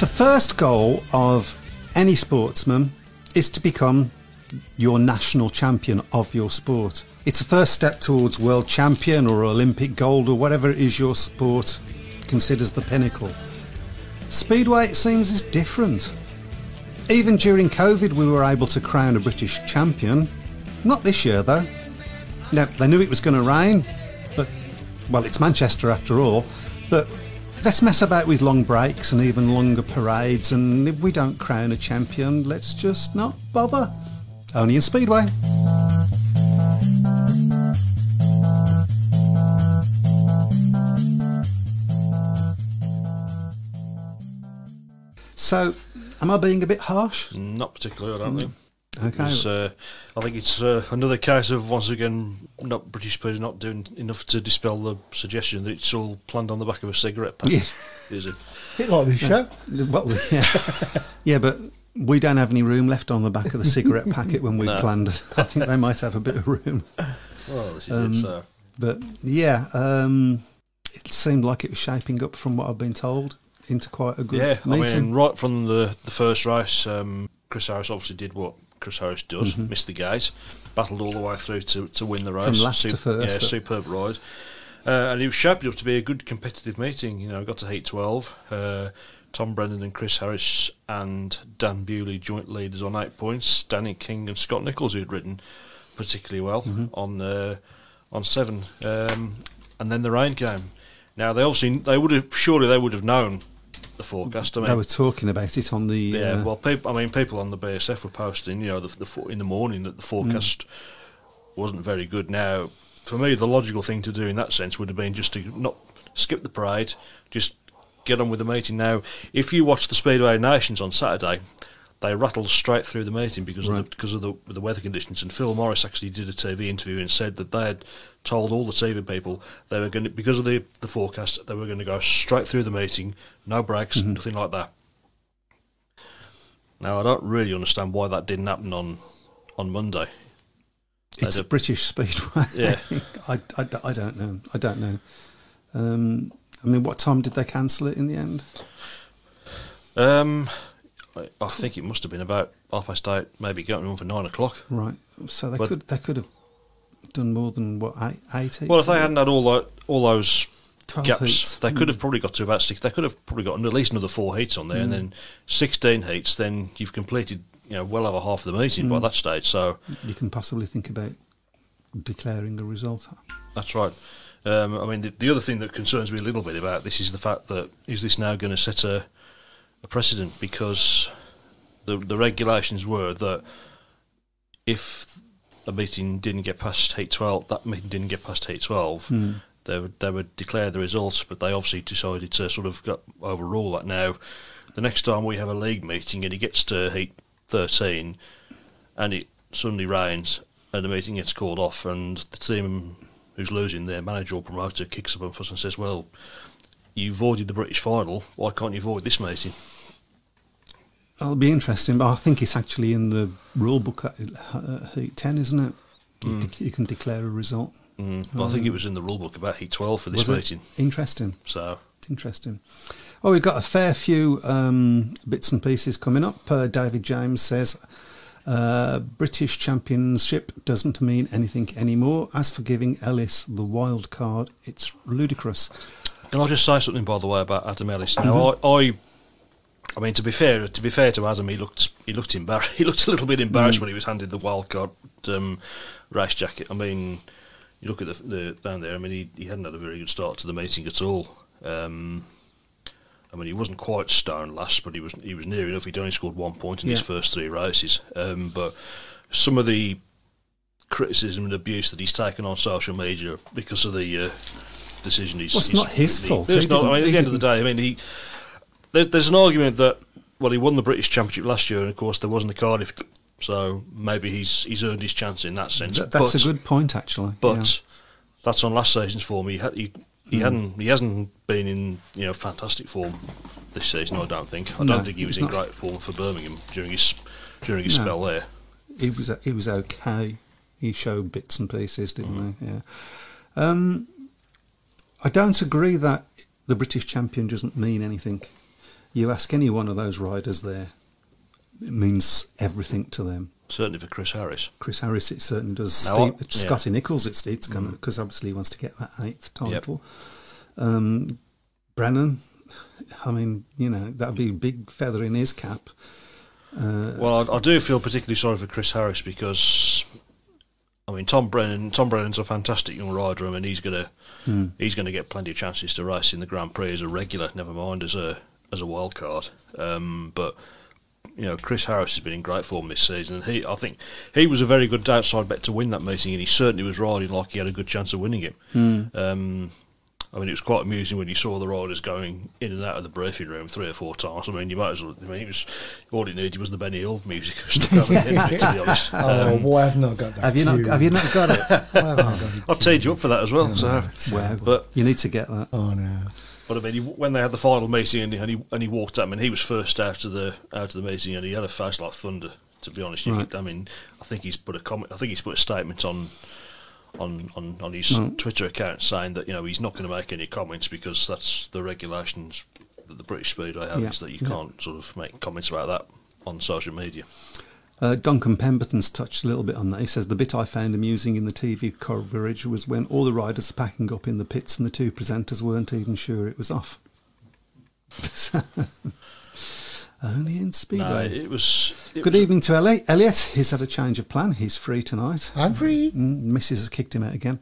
The first goal of any sportsman is to become your national champion of your sport. It's a first step towards world champion or Olympic gold or whatever it is your sport considers the pinnacle. Speedway, it seems, is different. Even during COVID, we were able to crown a British champion. Not this year, though. No, they knew it was going to rain, but, well, it's Manchester after all, but let's mess about with long breaks and even longer parades, and if we don't crown a champion, let's just not bother. Only in Speedway. So, am I being a bit harsh? Not particularly, I don't think. Okay. I think it's another case of, once again, not British players not doing enough to dispel the suggestion that it's all planned on the back of a cigarette pack. Yeah. Is it? A bit like this show. Well, yeah. Yeah, but we don't have any room left on the back of the cigarette packet when we planned. I think they might have a bit of room. Well, this is it, so. But, yeah, it seemed like it was shaping up, from what I've been told, into quite a good meeting. I mean, right from the first race, Chris Harris obviously did what Chris Harris does, missed the gate, battled all the way through to win the race. From last to first. Yeah, superb ride. And it was shaped up to be a good competitive meeting. You know, got to heat 12. Tom Brennan and Chris Harris and Dan Bewley joint leaders on 8 points. Danny King and Scott Nicholls, who'd ridden particularly well, on 7. And then the rain came. Now, they would have known the forecast. I mean, they were talking about it on the... Yeah, well, people on the BSF were posting, you know, in the morning that the forecast wasn't very good. Now, for me, the logical thing to do in that sense would have been just to not skip the parade, just get on with the meeting. Now, if you watch the Speedway Nations on Saturday, they rattled straight through the meeting because of the weather conditions. And Phil Morris actually did a TV interview and said that they had told all the TV people they were going to, because of the forecast, they were going to go straight through the meeting, no breaks, nothing like that. Now, I don't really understand why that didn't happen on Monday. It's a British Speedway. Yeah, I don't know. I mean, what time did they cancel it in the end? I think it must have been about 8:30, maybe going on for 9:00. Right. So they could have done more than what, 8 heats? Well, if they hadn't had all those gaps, heats. They could have probably got to about 6. They could have probably gotten at least another 4 heats on there, and then 16 heats. Then you've completed, you know, well over half of the meeting by that stage. So you can possibly think about declaring a result. That's right. I mean, the other thing that concerns me a little bit about this is the fact that, is this now going to set a precedent, because the regulations were that if a meeting didn't get past heat 12, they would declare the results, but they obviously decided to sort of overrule that. Now, the next time we have a league meeting and it gets to heat 13 and it suddenly rains and the meeting gets called off, and the team who's losing, their manager or promoter kicks up on fuss and says, well, you voided the British final, why can't you void this meeting? That'll be interesting, but I think it's actually in the rule book at Heat 10, isn't it? You can declare a result. But I think it was in the rule book about Heat 12 for this meeting. Interesting. So interesting. Oh, we've got a fair few bits and pieces coming up. David James says, British Championship doesn't mean anything anymore. As for giving Ellis the wild card, it's ludicrous. Can I just say something, by the way, about Adam Ellis? Now, I mean, to be fair to Adam, he looked embarrassed. He looked a little bit embarrassed when he was handed the wildcard race jacket. I mean, you look at the down there. I mean, he hadn't had a very good start to the meeting at all. I mean, he wasn't quite stone last, but he was near enough. He'd only scored 1 point in his first three races. But some of the criticism and abuse that he's taken on social media because of the decision he's... Well, it's not his fault. It's not, I mean, at the end of the day, I mean, there's an argument that, well, he won the British Championship last year, and, of course, there wasn't a Cardiff, so maybe he's earned his chance in that sense. That's a good point, actually. But that's on last season's form. He hasn't been in fantastic form this season. I don't think he was in great form for Birmingham during his spell there. He was okay. He showed bits and pieces, didn't he? Yeah. I don't agree that the British champion doesn't mean anything. You ask any one of those riders there, it means everything to them. Certainly for Chris Harris. Chris Harris, it certainly does. Scotty Nicholls, it's going to, because obviously he wants to get that 8th title. Yep. Brennan, I mean, that would be a big feather in his cap. Well, I do feel particularly sorry for Chris Harris because, I mean, Tom Brennan's a fantastic young rider. I mean, he's going to get plenty of chances to race in the Grand Prix as a regular, never mind as a wild card. But Chris Harris has been in great form this season, and I think he was a very good outside bet to win that meeting, and he certainly was riding like he had a good chance of winning it. I mean, it was quite amusing when you saw the riders going in and out of the briefing room 3 or 4 times. I mean, you might as well. I mean, it was all it needed was the Benny Hill music. It, to be honest. Oh boy, I've not got that. Have you not got it? I'll teed you up for that as well. But you need to get that. Oh no. But I mean, when they had the final meeting and he walked out, I mean, he was first out of the meeting, and he had a face like thunder. To be honest, I mean, I think he's put a statement on his Twitter account saying that he's not going to make any comments because that's the regulations that the British Speedway have is that you can't sort of make comments about that on social media. Duncan Pemberton's touched a little bit on that. He says, the bit I found amusing in the TV coverage was when all the riders are packing up in the pits and the 2 presenters weren't even sure it was off. Only in Speedway. No, Good evening to Elliot. He's had a change of plan. He's free tonight. I'm free. Mrs. has kicked him out again.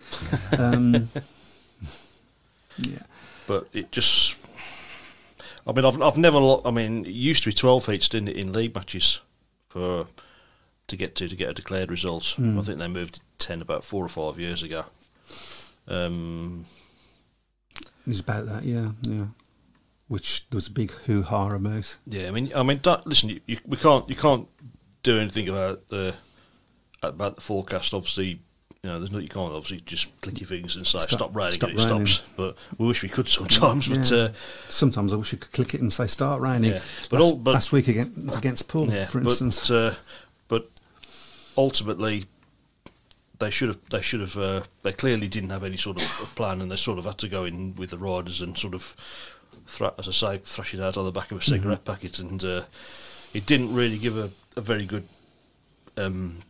Yeah. But it just... I mean, I've never... I mean, it used to be 12 heats, didn't it, in league matches? To get a declared result. I think they moved to 10 about 4 or 5 years ago. It was about that, yeah. Which there was a big hoo-ha about. Yeah, I mean, listen, you can't do anything about the forecast. Obviously, there's nothing you can't obviously just click your fingers and say stop raining and it stops. But we wish we could sometimes. Yeah. But sometimes I wish you could click it and say start raining. Yeah. But last week against Poole, for instance. But ultimately, they should have they clearly didn't have any sort of plan, and they sort of had to go in with the riders and sort of, as I say, thrash it out on the back of a cigarette packet, and it didn't really give a very good impression.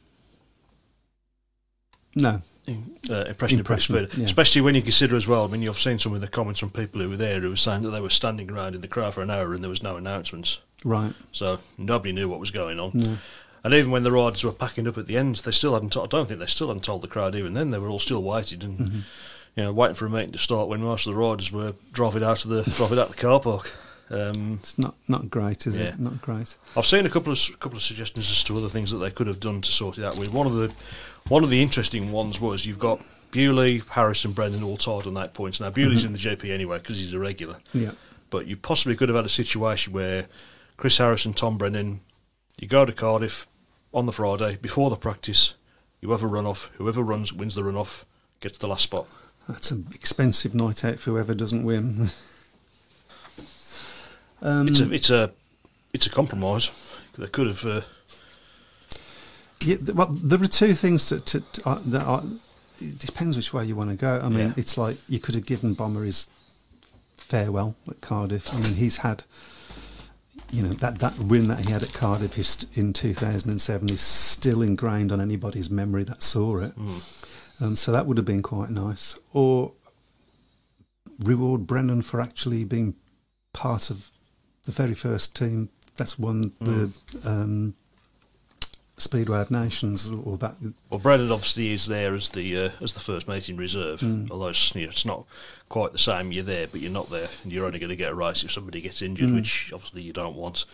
Yeah. Especially when you consider as well, I mean, you've seen some of the comments from people who were there who were saying that they were standing around in the crowd for an hour and there was no announcements. Right. So nobody knew what was going on. No. And even when the riders were packing up at the end, they still hadn't. I don't think they still hadn't told the crowd. Even then, they were all still waiting and waiting for a meeting to start when most of the riders were driving out the car park. It's not great, is it? Not great. I've seen a couple of suggestions as to other things that they could have done to sort it out with. One of the interesting ones was you've got Bewley, Harris, and Brennan all tied on 8 points. Now Bewley's in the GP anyway because he's a regular. Yeah. But you possibly could have had a situation where Chris Harris and Tom Brennan, you go to Cardiff on the Friday before the practice, whoever runs wins the runoff, gets the last spot. That's an expensive night out for whoever doesn't win. It's a compromise. They could have. Well, there are two things that it depends which way you want to go. I mean, it's like you could have given Bomber his farewell at Cardiff. I mean, he's had, that win that he had at Cardiff in 2007 is still ingrained on anybody's memory that saw it. So that would have been quite nice. Or reward Brennan for actually being part of the very first team that's won the Speedway of Nations or that. Well, Brennan obviously is there as the first mate in reserve. Mm. Although it's not quite the same. You're there, but you're not there, and you're only going to get a race if somebody gets injured, which obviously you don't want.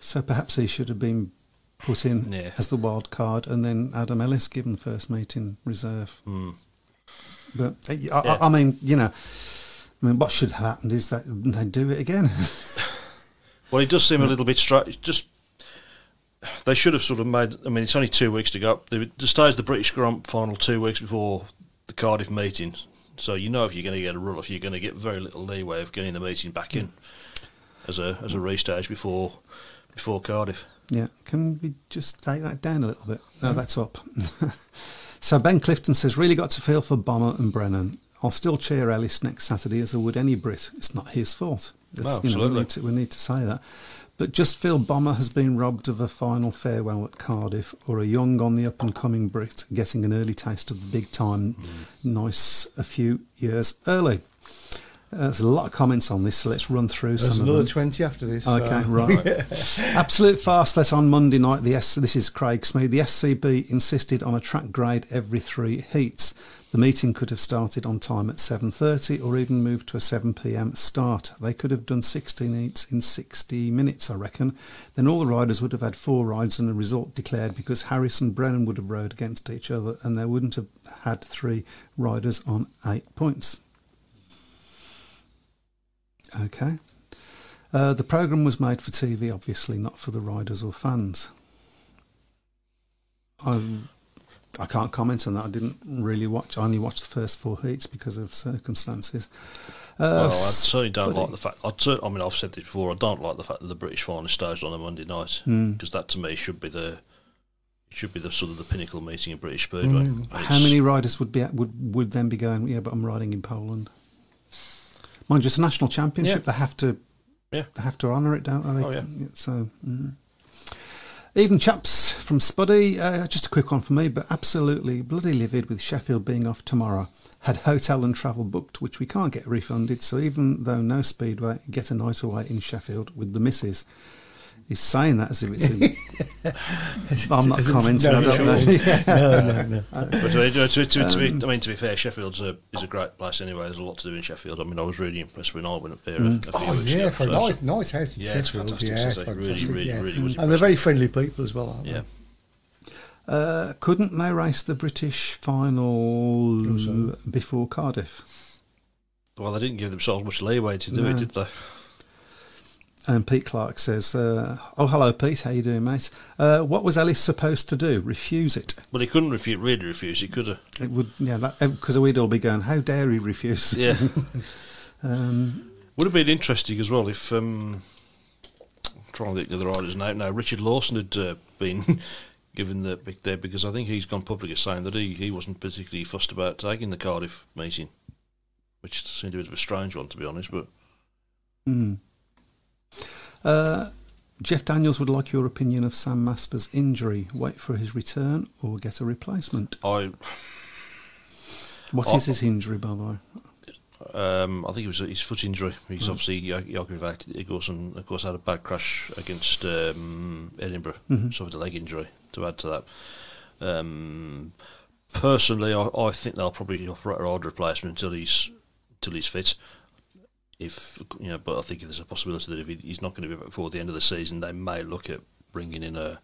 So perhaps he should have been put in as the wild card, and then Adam Ellis given first mate in reserve. Mm. But I mean, what should have happened is that they do it again. Well, it does seem a little bit they should have sort of made. I mean, it's only 2 weeks to go. They stays the British Grand Final 2 weeks before the Cardiff meeting, so if you're going to get a run-off, you're going to get very little leeway of getting the meeting back in as a restage before Cardiff. Yeah, can we just take that down a little bit? No, that's up. So Ben Clifton says, really got to feel for Bomber and Brennan. I'll still cheer Ellis next Saturday as I would any Brit. It's not his fault. Absolutely. We need to say that. But just feel Bomber has been robbed of a final farewell at Cardiff, or a young on the up-and-coming Brit getting an early taste of the big time, nice a few years early. There's a lot of comments on this, so let's run through some of them. There's another 20 after this. Okay, right. Absolute farce on Monday night, this is Craig Smith, the SCB insisted on a track grade every 3 heats. The meeting could have started on time at 7:30 or even moved to a 7pm start. They could have done 16 heats in 60 minutes, I reckon. Then all the riders would have had 4 rides and a result declared, because Harris and Brennan would have rode against each other and they wouldn't have had 3 riders on 8 points. Okay. The programme was made for TV, obviously, not for the riders or fans. I can't comment on that. I didn't really watch. I only watched the first 4 heats because of circumstances. I certainly don't like the fact... I've said this before. I don't like the fact that the British final is staged on a Monday night, because that, to me, should be the sort of the pinnacle meeting in British Speedway. Mm. How many riders would then be going, but I'm riding in Poland? Mind you, it's a national championship. Yeah. They have to honour it, don't they? Oh, yeah. So, Even chaps from Spuddy, just a quick one for me, but absolutely bloody livid with Sheffield being off tomorrow. Had hotel and travel booked, which we can't get refunded, so even though no Speedway, get a night away in Sheffield with the missus. He's saying that as if it's I'm not commenting. I don't know. Yeah. No. But to be fair, Sheffield's is a great place anyway. There's a lot to do in Sheffield. I mean, I was really impressed when I went up there. Nice house in Sheffield. It's fantastic. Really was. And they're very friendly people as well, aren't they? Yeah. Couldn't they race the British final before Cardiff? Well, they didn't give themselves much leeway to do it, did they? And Pete Clark says, oh, hello, Pete. How you doing, mate? What was Ellis supposed to do? Refuse it? Well, he couldn't really refuse it, could he? It would, because we'd all be going, how dare he refuse? Yeah. Would have been interesting as well if, I'm trying to think of the riders now, Richard Lawson had been given the pick there, because I think he's gone public as saying that he wasn't particularly fussed about taking the Cardiff meeting, which seemed a bit of a strange one, to be honest, but... Mm. Jeff Daniels would like your opinion of Sam Masters' injury. Wait for his return or get a replacement? What is his injury, by the way? I think it was his foot injury. He's obviously aggravated. Of course, had a bad crash against Edinburgh. Mm-hmm. Suffered a leg injury. To add to that, personally, I think they'll probably operate a hard replacement until he's fit. But I think if there's a possibility that if he's not going to be back before the end of the season, they may look at bringing in a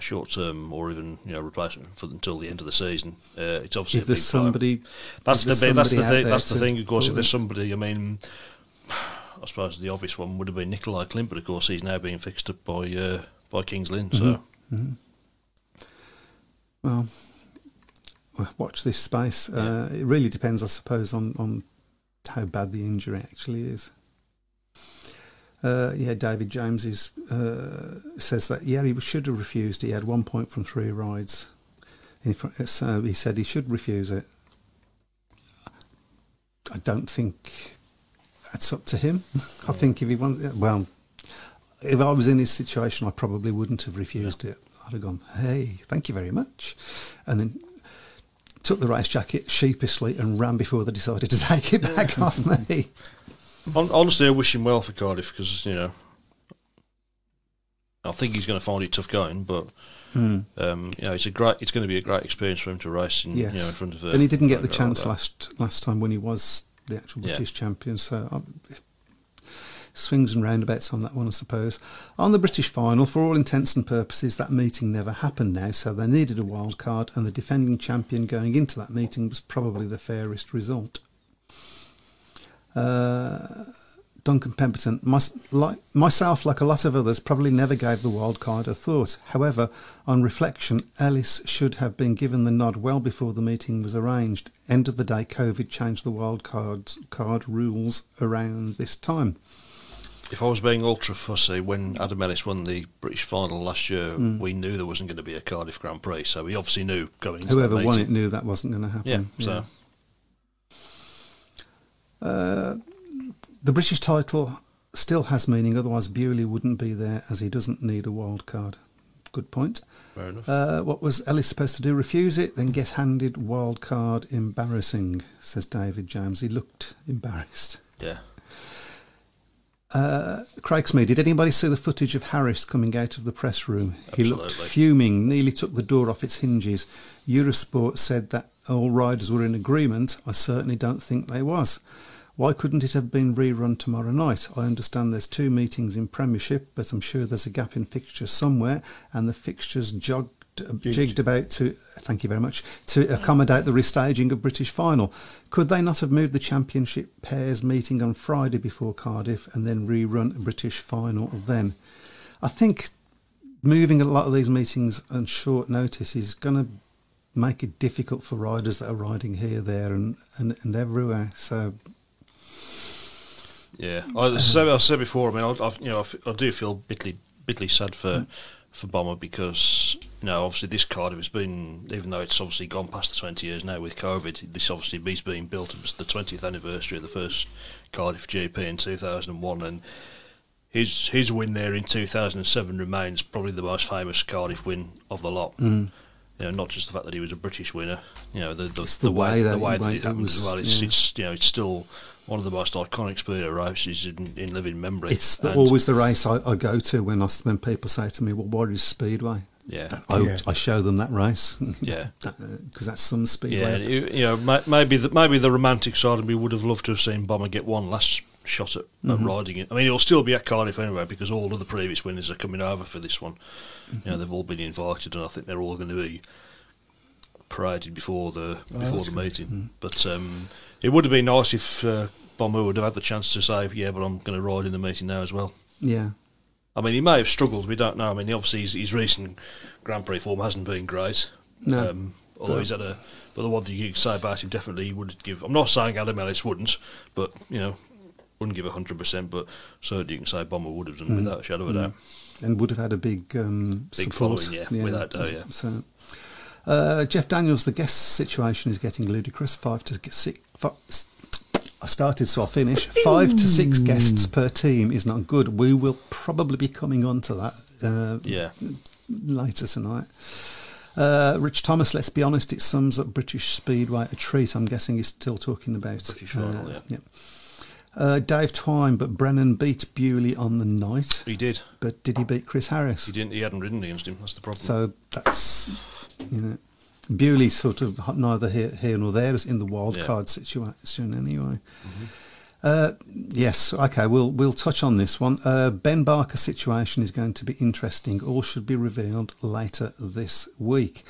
short term or even replacement for until the end of the season. It's obviously if there's somebody. That's the thing. Of course, if there's somebody, I mean, I suppose the obvious one would have been Nikolai Klindt, but of course he's now being fixed up by King's Lynn. Mm-hmm. So, well, watch this space. Yeah. It really depends, I suppose, on how bad the injury actually is. David James says that he should have refused. He had 1 point from 3 rides, so he said he should refuse it. I don't think that's up to him. I think if he wanted, if I was in his situation, I probably wouldn't have refused it. I'd have gone, hey, thank you very much, and then took the race jacket sheepishly and ran before they decided to take it back off me. Honestly, I wish him well for Cardiff, because I think he's going to find it tough going, but it's going to be a great experience for him to race in, in front of. And he didn't get the chance last time when he was the actual British champion. So swings and roundabouts on that one, I suppose. On the British final, for all intents and purposes, that meeting never happened now, so they needed a wild card, and the defending champion going into that meeting was probably the fairest result. Duncan Pemberton, myself, like a lot of others, probably never gave the wild card a thought. However, on reflection, Ellis should have been given the nod well before the meeting was arranged. End of the day, COVID changed the wild card rules around this time. If I was being ultra fussy, when Adam Ellis won the British final last year, we knew there wasn't going to be a Cardiff Grand Prix, so we obviously knew going into whoever won it knew that wasn't going to happen. Yeah, so... the British title still has meaning, otherwise Bewley wouldn't be there as he doesn't need a wild card. Good point. Fair enough. What was Ellis supposed to do? Refuse it, then get handed wild card? Embarrassing, says David James. He looked embarrassed. Yeah. Craig Smith, did anybody see the footage of Harris coming out of the press room? Absolutely. He looked fuming, nearly took the door off its hinges. Eurosport said that all riders were in agreement. I certainly don't think they was. Why couldn't it have been rerun tomorrow night? I understand there's two meetings in Premiership, but I'm sure there's a gap in fixtures somewhere, and the fixtures jigged about to, thank you very much, to accommodate the restaging of British final. Could they not have moved the Championship pairs meeting on Friday before Cardiff and then rerun British final then? I think moving a lot of these meetings on short notice is going to make it difficult for riders that are riding here, there and everywhere, so... Yeah, I said before. I mean, I do feel bitterly sad for Bomber because obviously this Cardiff has been, even though it's obviously gone past the 20 years now with COVID, this obviously is being built as the 20th anniversary of the first Cardiff GP in 2001, and his win there in 2007 remains probably the most famous Cardiff win of the lot. Mm. Not just the fact that he was a British winner. The way that it was. It's still one of the most iconic speedo races in living memory. It's always the race I go to when people say to me, well, what is Speedway? Yeah. I show them that race. Yeah. Because that's some Speedway. Yeah, maybe the romantic side of me would have loved to have seen Bomber get one last shot at riding it. I mean, he'll still be at Cardiff anyway because all of the previous winners are coming over for this one. Mm-hmm. They've all been invited, and I think they're all going to be paraded before the meeting. Mm-hmm. But... it would have been nice if Bomber would have had the chance to say, yeah, but I'm going to ride in the meeting now as well. Yeah. I mean, he may have struggled, we don't know. I mean, obviously his recent Grand Prix form hasn't been great. No. Although he's had but the one thing you can say about him, definitely he would give, I'm not saying Adam Ellis wouldn't, but, wouldn't give 100%, but certainly you can say Bomber would have done without a shadow of a doubt. And would have had a big support. Following, without doubt, yeah. So... Jeff Daniels, the guest situation is getting ludicrous. 5 to 6 guests per team is not good. We will probably be coming on to that later tonight. Rich Thomas, let's be honest, it sums up British Speedway a treat. I'm guessing he's still talking about British final, yeah. Dave Twine, but Brennan beat Bewley on the night. He did. But did he beat Chris Harris? He didn't. He hadn't ridden against him. That's the problem. So that's, Bewley sort of neither here nor there is in the wild card situation anyway. Mm-hmm. Yes, okay, we'll touch on this one. Ben Barker situation is going to be interesting. All should be revealed later this week.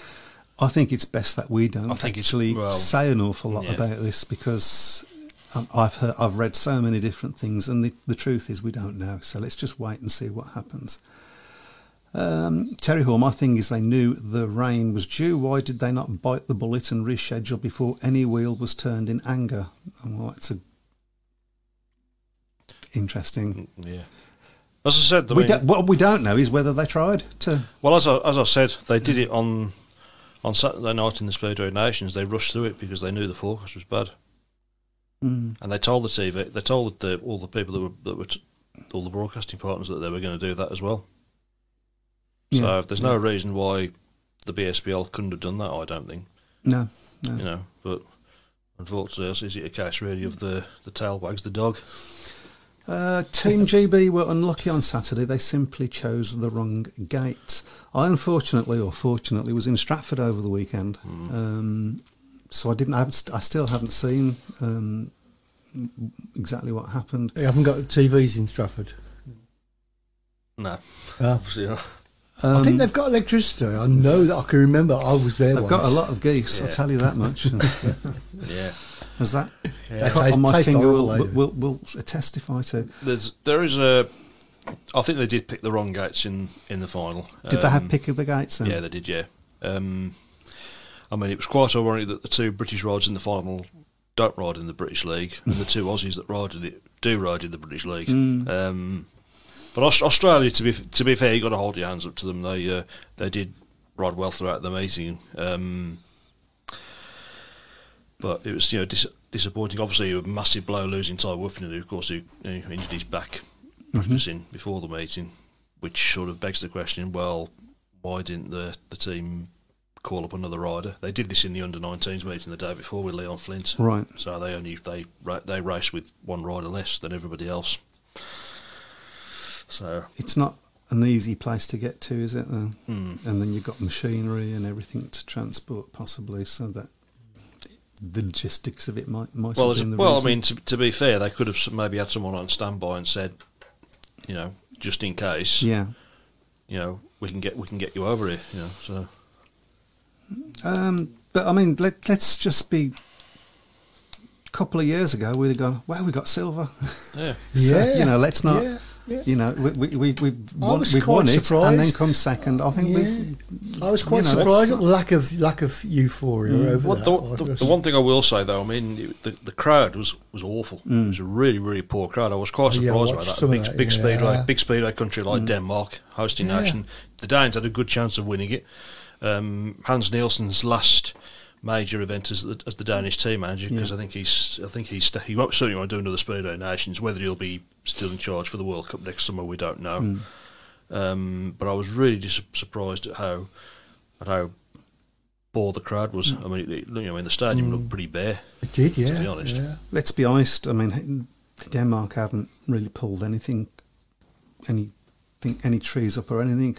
I think it's best that we don't actually say an awful lot about this because... I've read so many different things, and the truth is we don't know. So let's just wait and see what happens. Terry Hall, my thing is they knew the rain was due. Why did they not bite the bullet and reschedule before any wheel was turned in anger? Well, that's interesting. Yeah. As I said, what we don't know is whether they tried to... Well, as I said, they did it on Saturday night in the Speedway Nations. They rushed through it because they knew the forecast was bad. Mm. And they told the TV, they told all the people that were all the broadcasting partners that they were going to do that as well. So there's no reason why the BSPL couldn't have done that. I don't think. No. But unfortunately, is it a case really of the tail wags the dog? Team GB were unlucky on Saturday. They simply chose the wrong gate. I, unfortunately or fortunately, was in Stratford over the weekend, so I didn't. I still haven't seen exactly what happened. You haven't got TVs in Stratford? No, obviously not. I think they've got electricity. I know that. I can remember I was there. They've got a lot of geese. Yeah. I'll tell you that much. Yeah. As that cut on my finger will testify to. There is a... I think they did pick the wrong gates in the final. Did they have pick of the gates then? Yeah, they did, yeah. I mean, it was quite ironic that the two British riders in the final don't ride in the British League and the two Aussies that ride in it do ride in the British League. But Australia, to be fair, you've got to hold your hands up to them. They did ride well throughout the meeting. But it was, you know, disappointing. Obviously, a massive blow losing Ty Woffinden, who, of course, who injured his back practicing before the meeting, which sort of begs the question, well, why didn't the team call up another rider? They did this in the under-19s meeting the day before with Leon Flint. Right. So they raced with one rider less than everybody else. So it's not an easy place to get to, is it, though? And then you've got machinery and everything to transport, possibly, so that... the logistics of it might have been the reason. I mean, to be fair, they could have maybe had someone on standby and said, you know, just in case, you know, we can get you over here, you know. So, but I mean, let's just be. A couple of years ago, we'd have gone, "Wow, we got silver." Yeah, so, yeah. You know, let's not. Yeah. Yeah. You know, we've won it and then come second. I think I was quite surprised at the lack of euphoria over that. The one thing I will say, though, I mean, the crowd was awful. It was a really, really poor crowd. I was quite surprised by that. Big speedway country like Denmark, hosting nation. The Danes had a good chance of winning it. Hans Nielsen's last major event as the Danish team manager, because I think he won't do another Speedway Nations. Whether he'll be still in charge for the World Cup next summer, we don't know. But I was really surprised at how poor the crowd was. I mean, the stadium looked pretty bare. It did, yeah. To be honest, let's be honest. I mean, Denmark haven't really pulled any trees up or anything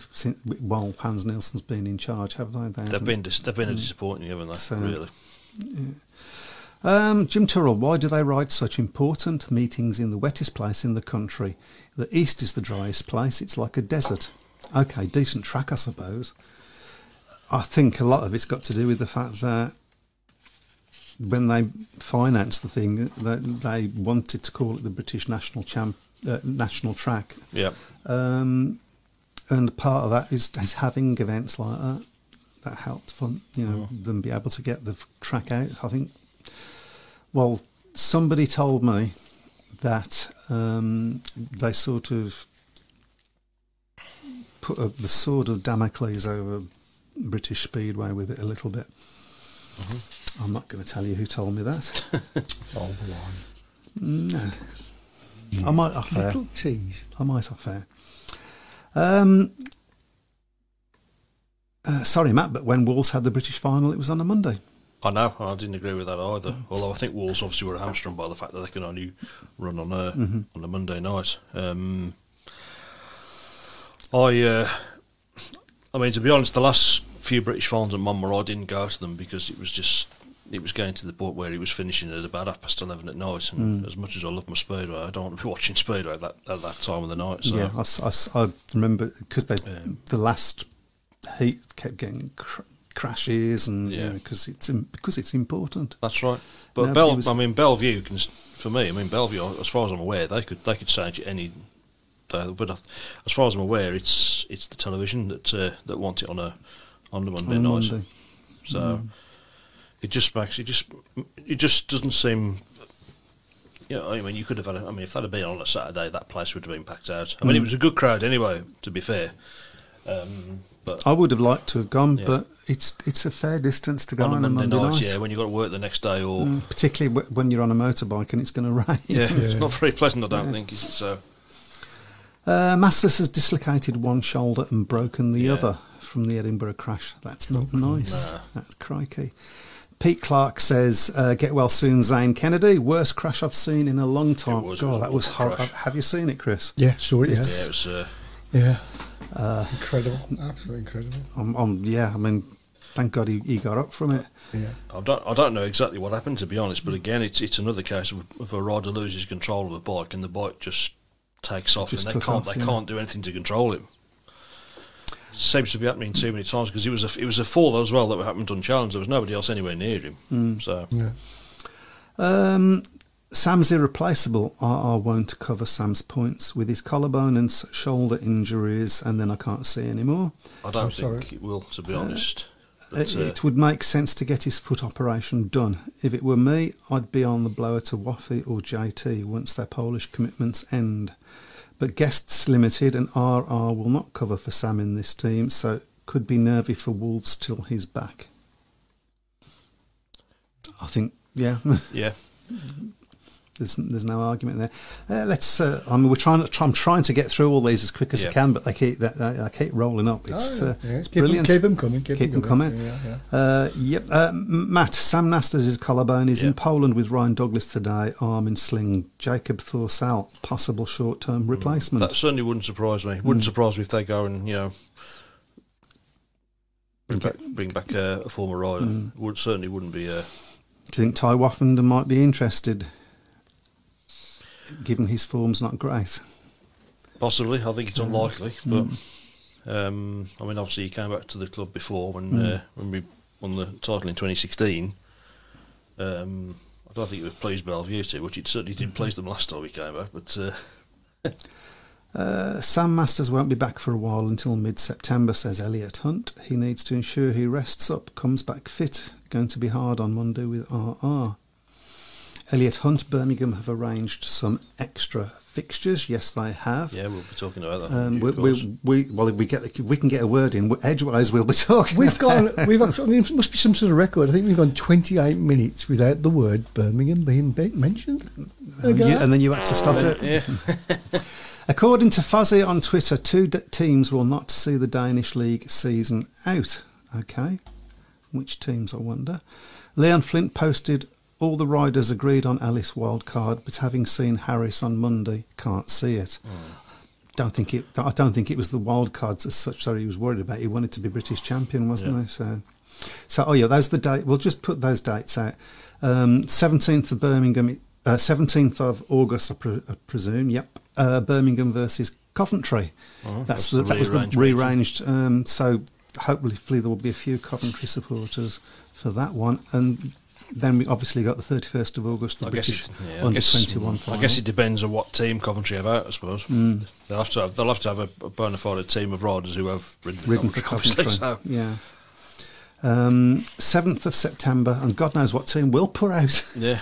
while Hans Nielsen's been in charge, have they? They've been a disappointing, haven't they? So, really. Yeah. Jim Turrell, why do they ride such important meetings in the wettest place in the country? The East is the driest place. It's like a desert. Okay, decent track, I suppose. I think a lot of it's got to do with the fact that when they financed the thing, they wanted to call it the British National National Track. Yeah. And part of that is having events like that helped them be able to get the track out. I think, well, somebody told me that they sort of put the sword of Damocles over British Speedway with it a little bit. I'm not going to tell you who told me that. Oh, boy. No. I might off air. Little tease. I might off air. Sorry, Matt, but when Wolves had the British final, it was on a Monday. I know, I didn't agree with that either. Although I think Wolves obviously were hamstrung by the fact that they can only run on a Monday night. I mean, to be honest, the last few British finals at Monmouth, I didn't go to them because it was getting to the point where it was finishing at about 11:30 at night, and as much as I love my Speedway, I don't want to be watching Speedway at that time of the night. So. Yeah, I remember, because the last heat kept getting crashes, and because it's important. That's right. But Bellevue can, for me, I mean, Bellevue, as far as I'm aware, they could change it any day. But as far as I'm aware, it's the television that want it on a Monday night. Monday. So. It just doesn't seem. Yeah, you know, I mean, you could have had. I mean, if that had been on a Saturday, that place would have been packed out. I mean, it was a good crowd anyway. To be fair, but I would have liked to have gone. Yeah. But it's a fair distance to go on a Monday night. Yeah, when you've got to work the next day, or particularly when you're on a motorbike and it's going to rain. Yeah, it's not very pleasant. I don't think, is it? So, Masters has dislocated one shoulder and broken the other from the Edinburgh crash. That's not nice. Nah. That's crikey. Pete Clark says, get well soon, Zane Kennedy. Worst crash I've seen in a long time. God, that was horrible. Have you seen it, Chris? Yeah, sure it is. Yeah, incredible. Absolutely incredible. Thank God he got up from it. Yeah. I don't know exactly what happened, to be honest, but again, it's another case of a rider loses control of a bike and the bike just takes off, and they can't do anything to control it. Seems to be happening too many times, because it was a fall as well that happened unchallenged. There was nobody else anywhere near him. Mm. So, yeah. Sam's irreplaceable. RR won't cover Sam's points with his collarbone and shoulder injuries, and then I can't see anymore. I don't think it will, to be honest. But, it would make sense to get his foot operation done. If it were me, I'd be on the blower to Woffy or JT once their Polish commitments end. But guests limited, and RR will not cover for Sam in this team, so could be nervy for Wolves till he's back. I think, yeah. Yeah. There's no argument there. Let's. I'm trying to get through all these as quick as I can, but they keep rolling up. It's it's brilliant. Keep them coming. Keep them coming. Yeah, yeah. Matt, Sam Masters' collarbone is in Poland with Ryan Douglas today. Arm in sling. Jacob Thorsell, possible short-term replacement. That certainly wouldn't surprise me. Wouldn't surprise me if they go and bring back a former rider. Wouldn't be. Do you think Ty Woffinden might be interested? Given his form's not great, possibly. I think it's unlikely, but obviously he came back to the club before when we won the title in 2016. I don't think it would please Bellevue, which it certainly did please them last time he came back. But Sam Masters won't be back for a while until mid-September, says Elliot Hunt. He needs to ensure he rests up, comes back fit. Going to be hard on Monday with RR. Elliot Hunt, Birmingham have arranged some extra fixtures. Yes, they have. Yeah, we'll be talking about that. If we can get a word in edgeways, we'll be talking. There must be some sort of record. I think we've gone 28 minutes without the word Birmingham being mentioned. And then you had to stop it. Yeah. According to Fuzzy on Twitter, two teams will not see the Danish league season out. Okay, which teams, I wonder? Leon Flint posted. All the riders agreed on Alice Wildcard, but having seen Harris on Monday, can't see it. I don't think it was the wildcards as such that he was worried about. He wanted to be British champion, wasn't he? So those are the date. We'll just put those dates out. 17th of Birmingham, 17th of August, I presume. Yep, Birmingham versus Coventry. That was the rearranged. So hopefully there will be a few Coventry supporters for that one. And then we obviously got the 31st of August, the British under-21 final. I guess it depends on what team Coventry have out, I suppose. Mm. They'll have to have a bona fide team of riders who have ridden for Coventry. So. Yeah. 7th of September, and God knows what team will put out. Yeah.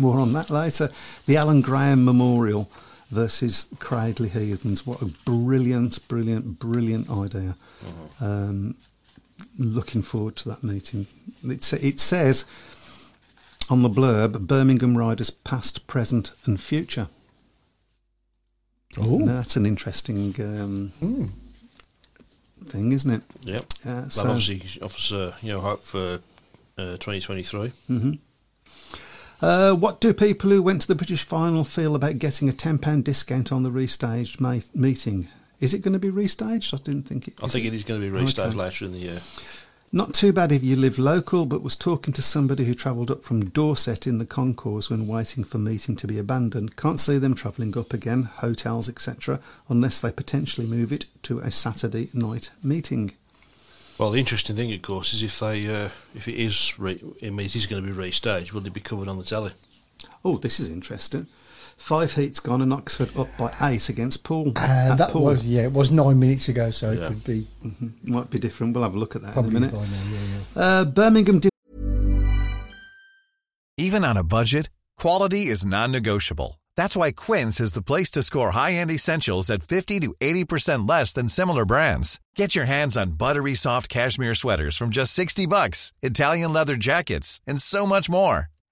More on that later. The Alan Graham Memorial versus Cradley Heathens. What a brilliant, brilliant, brilliant idea. Mm-hmm. Looking forward to that meeting. It says on the blurb, Birmingham riders past, present and future. Oh, that's an interesting thing, isn't it? Yep. So obviously offers hope for 2023. Mm-hmm. What do people who went to the British final feel about getting a £10 discount on the restaged meeting? Is it going to be restaged? I didn't think it. I think it is going to be restaged later in the year. Not too bad if you live local, but was talking to somebody who travelled up from Dorset in the concourse when waiting for meeting to be abandoned. Can't see them travelling up again, hotels, etc., unless they potentially move it to a Saturday night meeting. Well, the interesting thing, of course, is if it is going to be restaged, will it be covered on the telly? Oh, this is interesting. 5 heats gone and Oxford up by 8 against Poole. It was 9 minutes ago, so it could be... Mm-hmm. Might be different. We'll have a look at that in a minute. Birmingham... Even on a budget, quality is non-negotiable. That's why Quince is the place to score high-end essentials at 50 to 80% less than similar brands. Get your hands on buttery soft cashmere sweaters from just $60, Italian leather jackets, and so much more.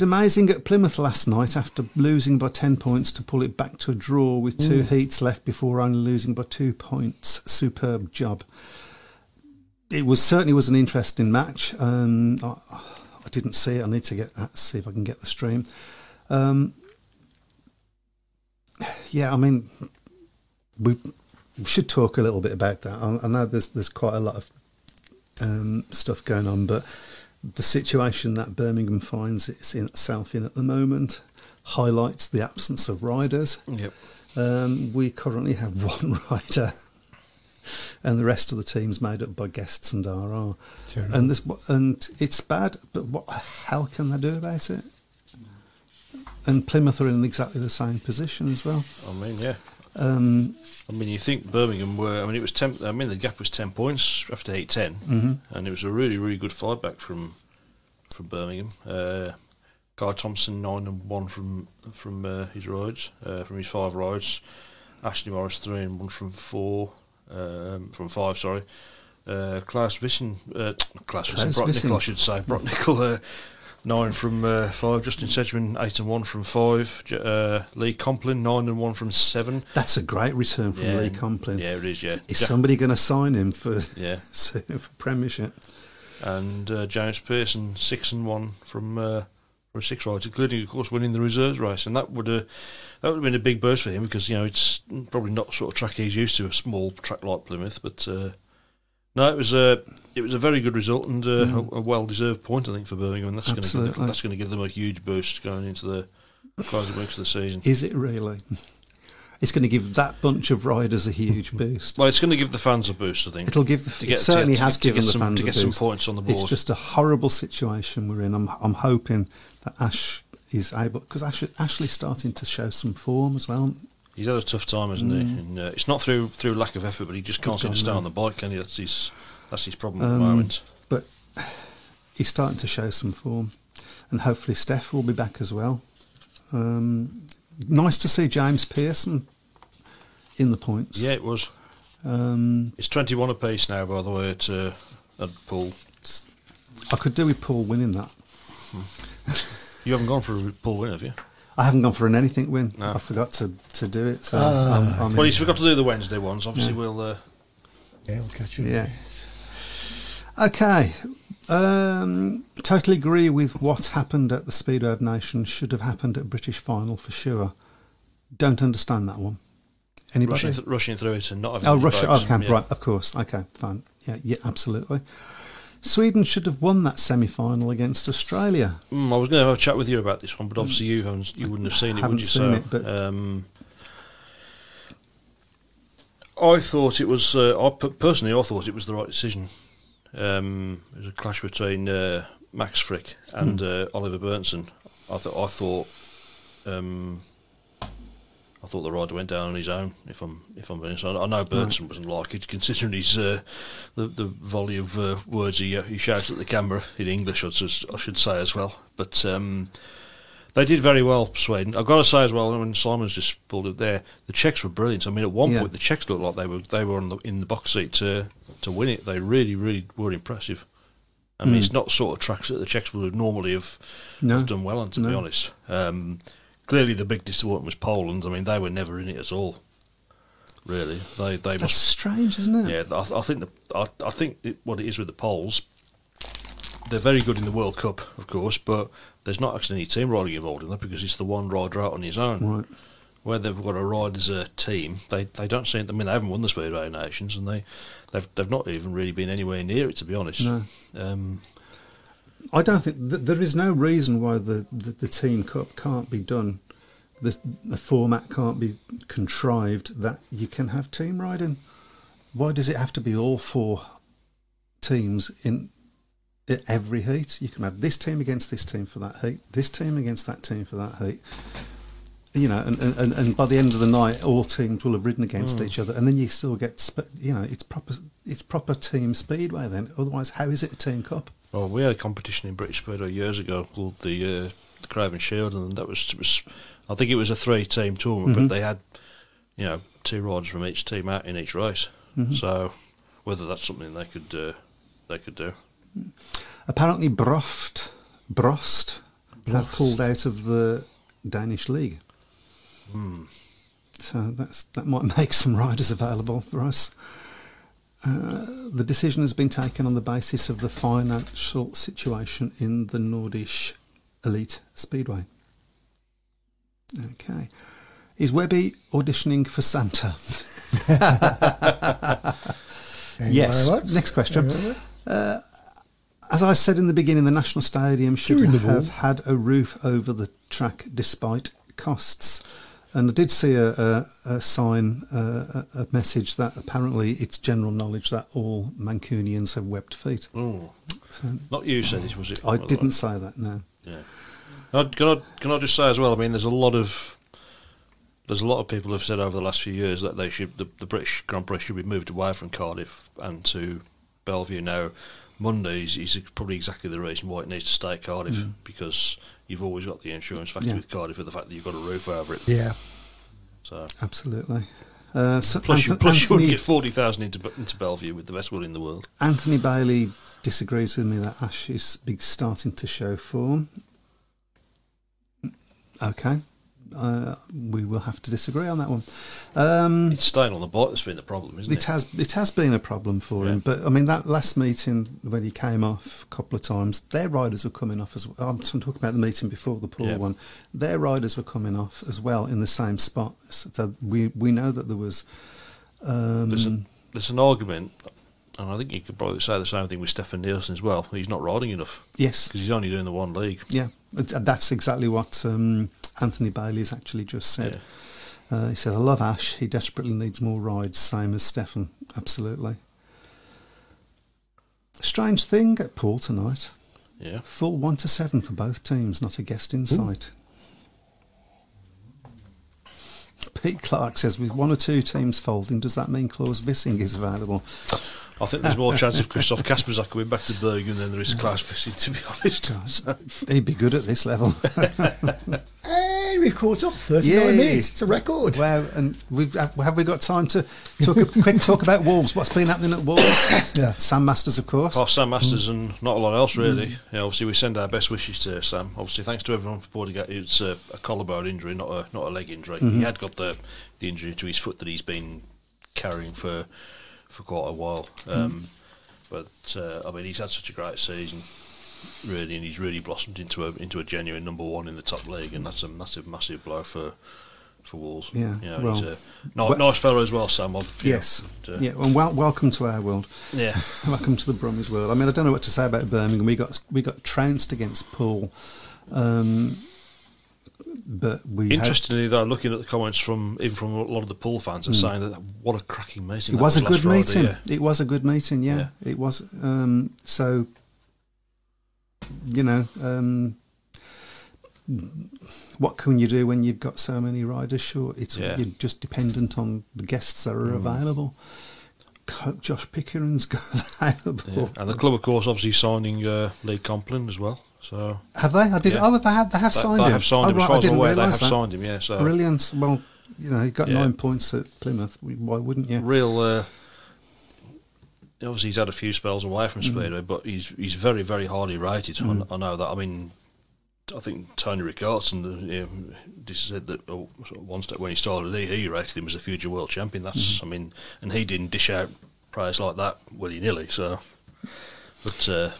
Amazing at Plymouth last night after losing by 10 points to pull it back to a draw with two heats left before only losing by 2 points. Superb job. It was certainly was an interesting match. I didn't see it. I need to get that, see if I can get the stream. Yeah, I mean, we should talk a little bit about that. I know there's quite a lot of stuff going on, but the situation that Birmingham finds itself in at the moment highlights the absence of riders. Yep. We currently have one rider, and the rest of the team's made up by guests and RR. Sure. And it's bad, but what the hell can they do about it? And Plymouth are in exactly the same position as well. I mean, yeah. I mean, you think Birmingham were... I mean, it was the gap was 10 points after 8-10, and it was a really, really good flight back from Birmingham. Guy Thompson, 9-1 from his rides, from his 5 rides. Ashley Morris, 3-1 from five. Brock Nickel, I should say. Brock Nickel, 9 from 5. Justin Sedgman, 8-1 from 5. Lee Complin, 9-1 from 7. That's a great return from Lee Complin. Yeah, it is. Yeah. Is somebody going to sign him for Premiership? And James Pearson, 6-1 from 6 rides, including of course winning the reserves race, and that would have been a big burst for him because it's probably not the sort of track he's used to, a small track like Plymouth, but. No, it was a very good result and a well-deserved point, I think, for Birmingham. And that's going to give them a huge boost going into the closing weeks of the season. Is it really? It's going to give that bunch of riders a huge boost. Well, it's going to give the fans a boost, I think. It certainly has given the fans a boost. To get some points on the board. It's just a horrible situation we're in. I'm hoping that Ash is able... Because Ashley's starting to show some form as well. He's had a tough time, hasn't he? And, it's not through lack of effort, but he just can't seem to stay on the bike, can he? That's his problem at the moment. But he's starting to show some form, and hopefully Steph will be back as well. Nice to see James Pearson in the points. Yeah, it was. It's 21 apiece now, by the way, at Poole. I could do with Poole winning that. You haven't gone for a Poole win, have you? I haven't gone for an anything win. No. I forgot to do it. So well, he's forgot to do the Wednesday ones. Obviously, we'll catch you. Yeah. Okay. Totally agree with what happened at the Speedway of Nations. Should have happened at British Final for sure. Don't understand that one. Anybody? Rushing through it and not having any breaks. Okay, yeah. Right, of course. Okay, fine. Yeah, absolutely. Sweden should have won that semi-final against Australia. I was going to have a chat with you about this one, but obviously you wouldn't have seen it, would you? I thought it was. I thought it was the right decision. It was a clash between Max Frick and Oliver Berntsen. I thought the rider went down on his own. If I'm being honest, I know Berntsen wasn't like it, considering his the volley of words he shouts at the camera in English, I should say as well. But they did very well, Sweden. I've got to say as well, when Simon's just pulled it there, the Czechs were brilliant. I mean, at one point the Czechs looked like they were in the box seat to win it. They really, really were impressive. I mean, it's not sort of tracks that the Czechs would normally have done well on, to be honest. Clearly, the big disappointment was Poland. I mean, they were never in it at all. Really, that's strange, isn't it? Yeah, I think what it is with the Poles, they're very good in the World Cup, of course, but there's not actually any team riding involved in that because it's the one rider out on his own. Right. Where they've got a ride as a team, they don't seem. I mean, they haven't won the Speedway Nations, and they've not even really been anywhere near it, to be honest. No. I don't think there is no reason why the Team Cup can't be done. The format can't be contrived that you can have team riding. Why does it have to be all four teams in every heat? You can have this team against this team for that heat, this team against that team for that heat. You know, and by the end of the night, all teams will have ridden against each other, and then you still get, you know, it's proper team speedway then. Otherwise, how is it a team cup? Well, we had a competition in British Speedway years ago called the Craven Shield, and that was I think it was a 3-team tournament, but they had, you know, 2 riders from each team out in each race. Mm-hmm. So whether that's something they could do. Apparently, Brost have pulled out of the Danish league. So that might make some riders available for us. The decision has been taken on the basis of the financial situation in the Nordish Elite Speedway. Okay. Is Webby auditioning for Santa? Yes. Next question. As I said in the beginning, the National Stadium should have had a roof over the track despite costs. And I did see a sign, a message that apparently it's general knowledge that all Mancunians have webbed feet. So, not you said this, was it? I didn't say that, no. Yeah. Can I just say as well? I mean, there's a lot of people who have said over the last few years that the British Grand Prix should be moved away from Cardiff and to Bellevue. Now, Mondays is probably exactly the reason why it needs to stay at Cardiff, because you've always got the insurance factor with Cardiff for the fact that you've got a roof over it. Yeah, so absolutely. So plus you would get 40,000 into Bellevue with the best will in the world. Anthony Bailey disagrees with me that Ash is starting to show form. Okay, we will have to disagree on that one. It's staying on the bike that's been the problem, isn't it? It has been a problem for him, but I mean that last meeting when he came off a couple of times, their riders were coming off as well. I'm talking about the meeting before the pool one. Their riders were coming off as well in the same spot. So we know that there was. There's an argument, and I think you could probably say the same thing with Stefan Nielsen as well. He's not riding enough. Yes, because he's only doing the one league. Yeah, that's exactly what Anthony Bailey's actually just said. Yeah. He says, I love Ash, he desperately needs more rides, same as Stefan. Absolutely. Strange thing at Poole tonight. Yeah. Full 1-7 for both teams, not a guest in sight. Pete Clark says, with 1 or 2 teams folding, does that mean Klaus Wissing is available? I think there's more chance of Christoph Kasperzak going back to Bergen than there is Klaus Wissing, to be honest. God, he'd be good at this level. Hey, we've caught up 39 minutes. It's a record. Wow, and have we got time to talk quick talk about Wolves? What's been happening at Wolves? Sam Masters, of course. Oh, Sam Masters and not a lot else, really. Yeah, obviously, we send our best wishes to Sam. Obviously, thanks to everyone for reporting out. It's a collarbone injury, not a leg injury. He had got the injury to his foot that he's been carrying for quite a while, but I mean, he's had such a great season, really, and he's really blossomed into a genuine number one in the top league, and that's a massive blow for Wolves. Yeah, you know, well, he's nice fellow as well, Sam. And welcome to our world. Yeah, welcome to the Brummies world. I mean, I don't know what to say about Birmingham. We got trounced against Poole. But interestingly, though, looking at the comments from a lot of the Poole fans are saying that what a cracking meeting! It was a good meeting. Yeah, it was. So, you know, what can you do when you've got so many riders short? You're just dependent on the guests that are available. Josh Pickering's available, and the club, of course, obviously signing Lee Complin as well. So have they? I did. Yeah. Oh, they have signed him. They have signed him. As far as I'm aware, they have signed him. Yeah. So brilliant. Well, you know, he got 9 points at Plymouth. Why wouldn't you? Real. Obviously, he's had a few spells away from Speedway, but he's very, very highly rated. Mm. I know that. I mean, I think Tony Rickardsson said that one step when he started, he rated him as a future world champion. That's I mean, and he didn't dish out praise like that willy-nilly. So, but.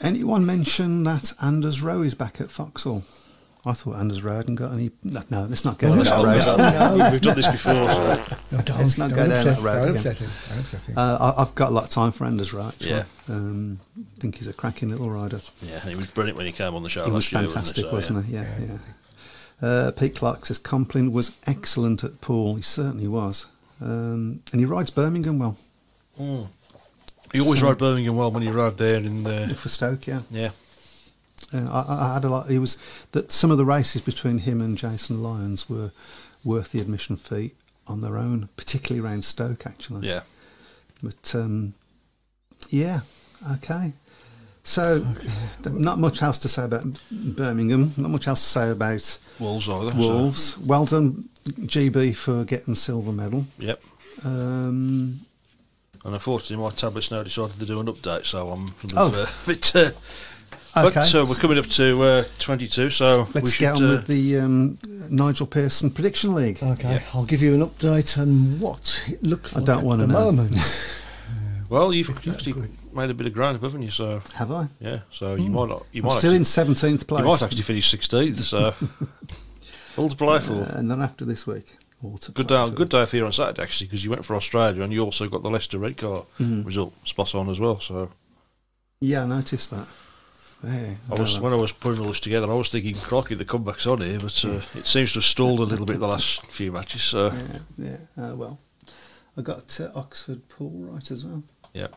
Anyone mention that Anders Rowden is back at Foxhall? I thought Anders Rowden hadn't got any... No, let's not go down that road. We've done this before, so... let's not go down that road again. I've got a lot of time for Anders Rowden, actually. Yeah. I think he's a cracking little rider. Yeah, he was brilliant when he came on the show last year. He was fantastic, wasn't he? Yeah. Pete Clark says, Complin was excellent at Poole. He certainly was. And he rides Birmingham well. Mm. He always rode Birmingham well when he rode there in the for Stoke, yeah. Yeah. I had a lot. He was that some of the races between him and Jason Lyons were worth the admission fee on their own, particularly around Stoke, actually. Yeah. But yeah, okay. So, okay. Not much else to say about Birmingham. Not much else to say about Wolves either. Wolves. So. Well done, GB, for getting silver medal. Yep. And unfortunately, my tablet's now decided to do an update, so I'm a bit. Okay. But we're coming up to 22, so let's get on with the Nigel Pearson Prediction League. Okay, yeah. I'll give you an update on what it looks like at the moment. Well, you've actually made a bit of ground up, haven't you? So have I? Yeah. So you might not. You might still actually, in 17th place. You might actually finish 16th. So all to play for. And then after this week, all to good play day. For. Good day for you on Saturday actually, because you went for Australia and you also got the Leicester red card result spot on as well. So yeah, I noticed that. Yeah, when I was putting all this together, I was thinking, crikey, the comeback's on here, but it seems to have stalled a little bit the last few matches. So. Yeah. Well, I got Oxford Pool right as well. Yeah.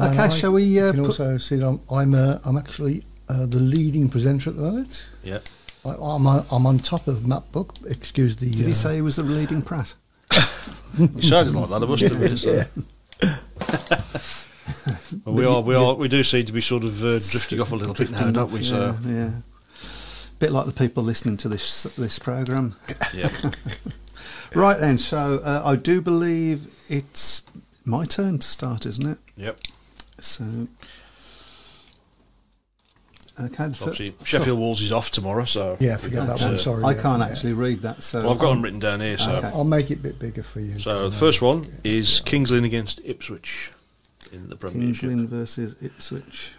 Okay, shall we? You can also see that I'm actually the leading presenter at the moment. Yeah. I'm on top of Matt Book. Excuse the. Did he say he was the leading prat? He sounded like that. I must admit. So. Yeah. Well, we do seem to be sort of drifting off a little bit now, don't we? So yeah, bit like the people listening to this programme. Yeah. Right then, so I do believe it's my turn to start, isn't it? Yep. So okay. Obviously, Sheffield Wolves is off tomorrow, so yeah, forget that one. Sorry, I can't actually read that. So well, I've got them written down here, so okay. I'll make it a bit bigger for you. So the first one is King's Lynn against Ipswich. In the Premiership. King's Lynn versus Ipswich.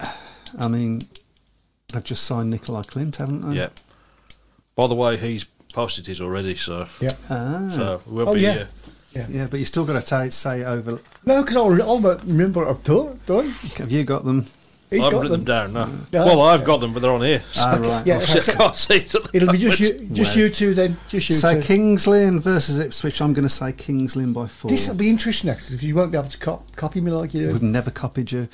I mean, they've just signed Nikolai Klindt, haven't they? Yeah. By the way, he's posted his already, so. Yeah. So we'll be here. Yeah, but you still got to say it over. No, because I remember I've done. Have you got them? He's I've got written them down. No. Well, I've got them, but they're on here. So. Ah, right. Yeah, I can't see it. It'll be you two then. Just you two. So King's Lynn versus Ipswich. I'm going to say King's Lynn by 4. This will be interesting actually, because you won't be able to copy me like you. I would never copied you.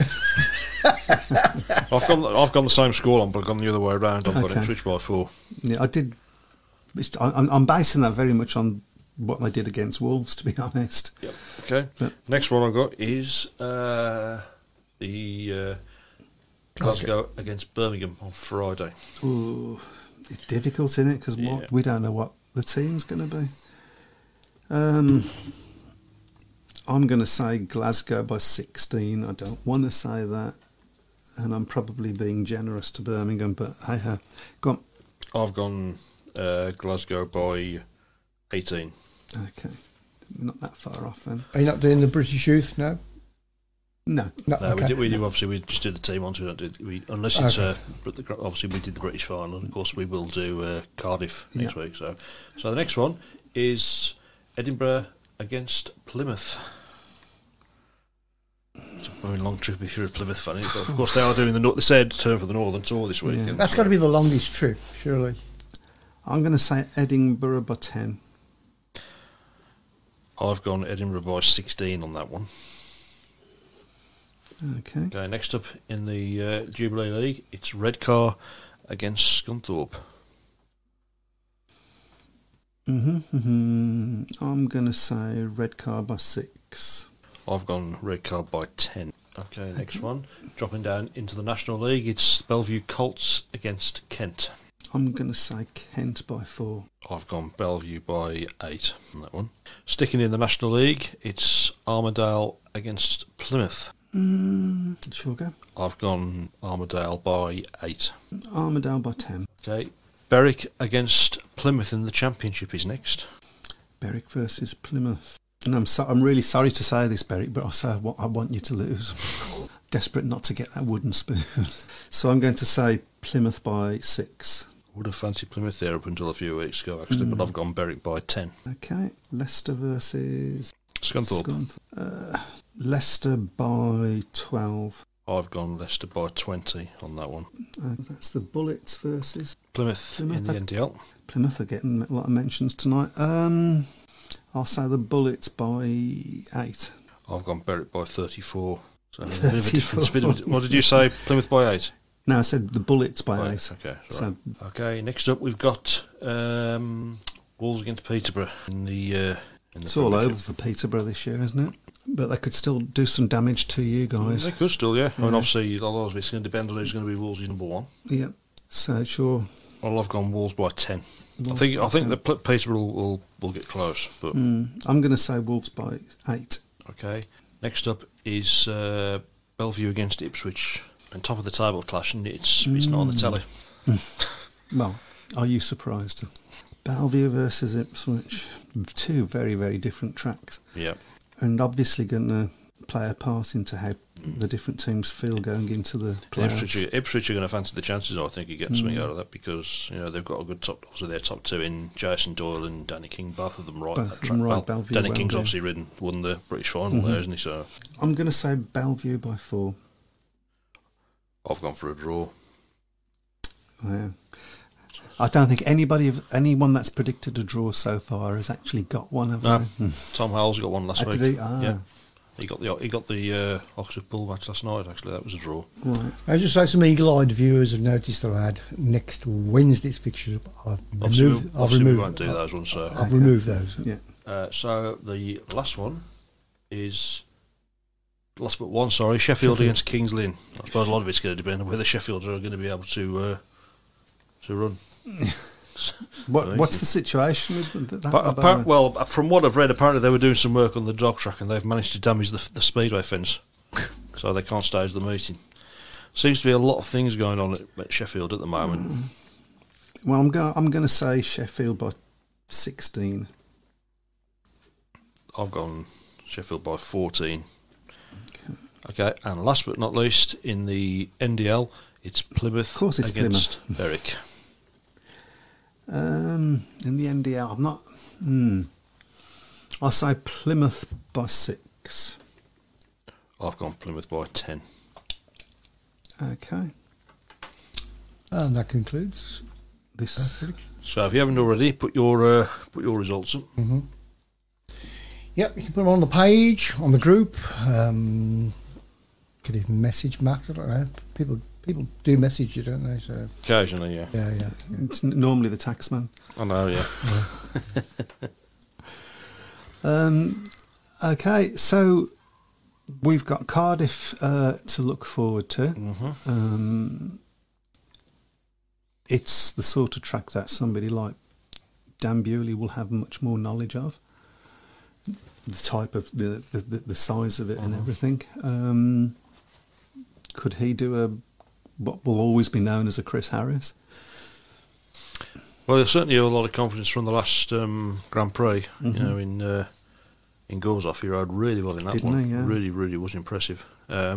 I've gone the same score on, but I've gone the other way around. I've got Ipswich by 4. Yeah, I did. I'm basing that very much on what they did against Wolves, to be honest. Yep. Okay. But next one I've got is Glasgow against Birmingham on Friday. Ooh, it's difficult, isn't it? Because we don't know what the team's going to be. I'm going to say Glasgow by 16. I don't want to say that, and I'm probably being generous to Birmingham, but hey ho, go on. I've gone Glasgow by 18. Okay, we're not that far off then. Are you not doing the British Youth now? No, okay. we do. Obviously, we just do the team ones. We don't do unless it's. Obviously, we did the British final, and of course, we will do Cardiff next week. So the next one is Edinburgh against Plymouth. It's a very long trip if you're a Plymouth fan. But of course, they are doing the said turn for the Northern Tour this week. Yeah. That's got to be the longest trip, surely. I'm going to say Edinburgh by 10. I've gone Edinburgh by 16 on that one. Okay, next up in the Jubilee League, it's Redcar against Scunthorpe. I'm going to say Redcar by 6. I've gone Redcar by 10. Okay, next one. Dropping down into the National League, it's Bellevue Colts against Kent. I'm going to say Kent by 4. I've gone Bellevue by 8 on that one. Sticking in the National League, it's Armidale against Plymouth. Sugar. I've gone Armidale by 8. Armidale by 10. Okay. Berwick against Plymouth in the Championship is next. Berwick versus Plymouth. And I'm really sorry to say this, Berwick, but I want you to lose. Desperate not to get that wooden spoon. So I'm going to say Plymouth by 6. I would have fancied Plymouth there up until a few weeks ago, actually, but I've gone Berwick by 10. Okay. Leicester versus Scunthorpe. Leicester by 12. I've gone Leicester by 20 on that one. That's the Bullets versus Plymouth in the NDL. Plymouth are getting a lot of mentions tonight. I'll say the Bullets by 8. I've gone Berwick by 34. So a bit of a difference. What did you say? Plymouth by 8? No, I said the Bullets by 8. Okay, so. Okay, next up we've got Wolves against Peterborough. It's all over for Peterborough this year, isn't it? But they could still do some damage to you guys. They could still, yeah. I mean, obviously, a lot of it's going to depend on who's going to be Wolves' number one. Yeah, so sure. Well, I've gone Wolves by 10. Wolves I think the Peterborough will get close. But I'm going to say Wolves by 8. Okay. Next up is Bellevue against Ipswich, and top of the table clash, and it's not on the telly. Well, are you surprised? Bellevue versus Ipswich, two very very different tracks. Yeah. And obviously going to play a part into how the different teams feel going into the playoffs. Ipswich are going to fancy the chances, I think, of getting something out of that, because you know they've got a good top. Obviously, their top two in Jason Doyle and Danny King, both of them right. Both of them right. Bellevue. Danny King's obviously won the British final there, isn't he? So I'm going to say Bellevue by 4. I've gone for a draw. Yeah. I don't think anyone that's predicted a draw so far has actually got one. Tom Howell's got one last week. Did he? Yeah. He got the Oxford Bull match last night, actually. That was a draw. Right. I just say some eagle-eyed viewers have noticed that I had next Wednesday's fixtures. I've removed. We won't do those ones, so. I've removed those. Yeah. So the last one is... Last but one, sorry. Sheffield against Kings Lynn. I suppose a lot of it's going to depend on whether Sheffield are going to be able to run. What's the situation with that? Well, from what I've read, apparently they were doing some work on the dog track and they've managed to damage the speedway fence, so they can't stage the meeting. Seems to be a lot of things going on at Sheffield at the moment. Well, I'm going to say Sheffield by 16. I've gone Sheffield by 14. Okay, and last but not least in the NDL, it's Plymouth against Berwick. In the NDL, I'm not. I'll say Plymouth by 6. I've gone Plymouth by 10. Okay. And that concludes this. So, if you haven't already, put your results up. Mm-hmm. Yep, you can put them on the page, on the group. Could even message Matt. I don't know. People do message you, don't they? So occasionally, yeah. Yeah. It's normally the taxman. I know, yeah. Okay, so we've got Cardiff to look forward to. Mm-hmm. It's the sort of track that somebody like Dan Bewley will have much more knowledge of. The type of the size of it and everything. Could he do what will always be known as a Chris Harris? Well, there's certainly a lot of confidence from the last Grand Prix. You know, in Gorzoff, he rode really well in that one. Yeah. Really, really was impressive. I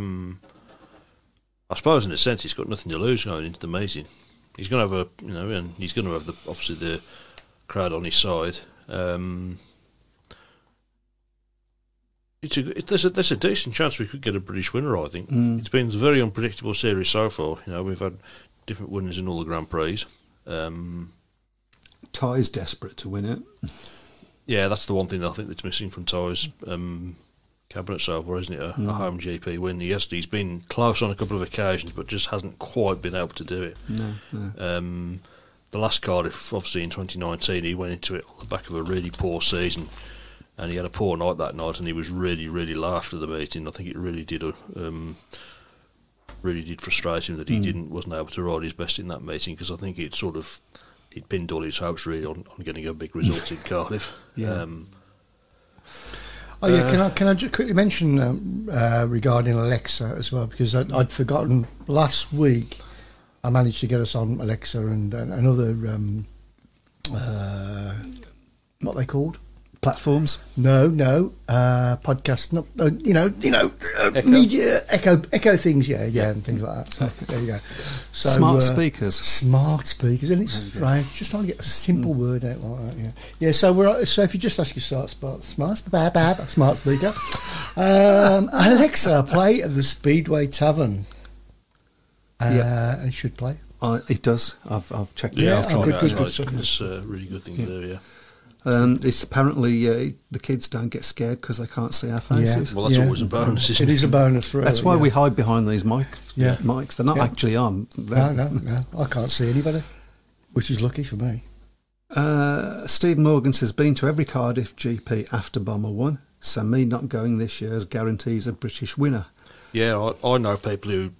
suppose in a sense, he's got nothing to lose going into the meeting. He's going to have and he's going to have obviously the crowd on his side. There's a decent chance we could get a British winner, I think. It's been a very unpredictable series so far. You know, we've had different winners in all the Grand Prix. Ty's desperate to win it. Yeah, that's the one thing I think that's missing from Ty's cabinet so far, isn't it? A home GP win. He's been close on a couple of occasions, but just hasn't quite been able to do it. No. The last Cardiff, obviously in 2019, he went into it on the back of a really poor season. And he had a poor night that night, and he was really, really low after the meeting. I think it really did frustrate him that he wasn't able to ride his best in that meeting, because I think it pinned all his hopes really on getting a big result in Cardiff. Yeah. Can I just quickly mention regarding Alexa as well, because I'd forgotten last week I managed to get us on Alexa and another what they called. Platforms? No. Podcast, not, media, echo things, yeah, and things like that. So there you go. So, smart speakers, and it's strange. Just trying to get a simple word out like that. Yeah. So if you just ask your smart speaker, Alexa, play at the Speedway Tavern. And it should play. It does. I've checked it out. It's a really good thing to do. Yeah. It's apparently the kids don't get scared because they can't see our faces. Yeah. Well, that's always a bonus, isn't it? It is a bonus. Really, that's why we hide behind these mics. They're not actually on. They're no. I can't see anybody, which is lucky for me. Steve Morgan says, been to every Cardiff GP after Bomber won, so me not going this year's guarantees a British winner. Yeah, I know people who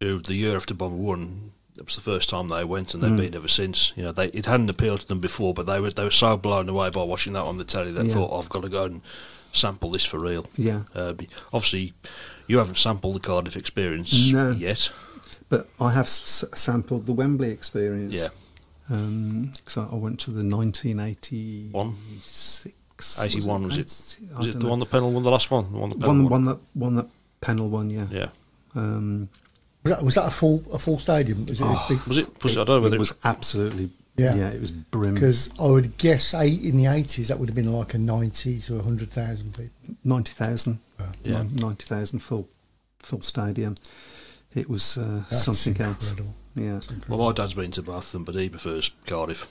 the year after Bomber won, it was the first time they went, and they've been ever since. You know, it hadn't appealed to them before, but they were so blown away by watching that on the telly. They thought, I've got to go and sample this for real. Yeah. Obviously, you haven't sampled the Cardiff experience yet, but I have sampled the Wembley experience. Yeah. Because I went to the 1986. 81 was it? Was it the one that Penhall won? The last one? The one that Penhall won. Yeah. Yeah. Was that a full stadium? Was it? I don't know whether it was absolutely. Yeah, it was brim. Because I would guess in the 80s that would have been like a 90 to 100,000 people. 90,000. Wow. Yeah. 90,000 full stadium. It was something incredible. Else. Yeah. Well, my dad's been to Bath, but he prefers Cardiff.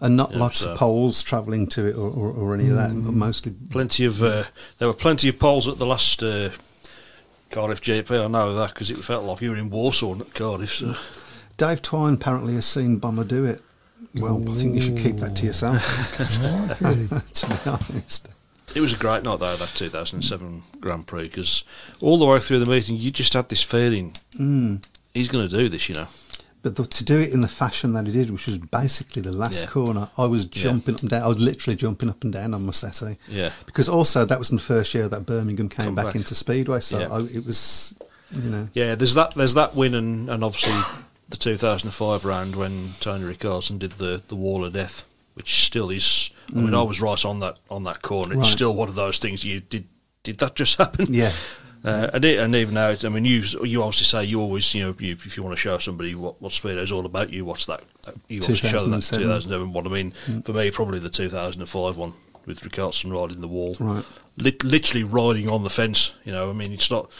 And not lots of Poles travelling to it or any of that. Mostly, plenty of there were plenty of Poles at the last. Cardiff GP, I know that because it felt like you were in Warsaw, not Cardiff. So. Dave Twine apparently has seen Bomber do it. Well, I think you should keep that to yourself. To be honest. It was a great night, though, that 2007 Grand Prix, because all the way through the meeting, you just had this feeling, he's going to do this, you know. But to do it in the fashion that he did, which was basically the last corner, I was jumping up and down. I was literally jumping up and down on my settee. Yeah. Because also that was in the first year that Birmingham came back into Speedway, so it was, you know. Yeah, there's that win and obviously the 2005 round when Tony Rickardsson did the Wall of Death, which still is. I mean, I was right on that corner. It's still one of those things. You did that just happen? Yeah. And even now, I mean, you obviously say you always, you know, if you want to show somebody what Speedo is all about, you watch that. You obviously show them that 2007 one. I mean, for me, probably the 2005 one with Rickardsson riding the wall, right? Literally riding on the fence. You know, I mean, it's not.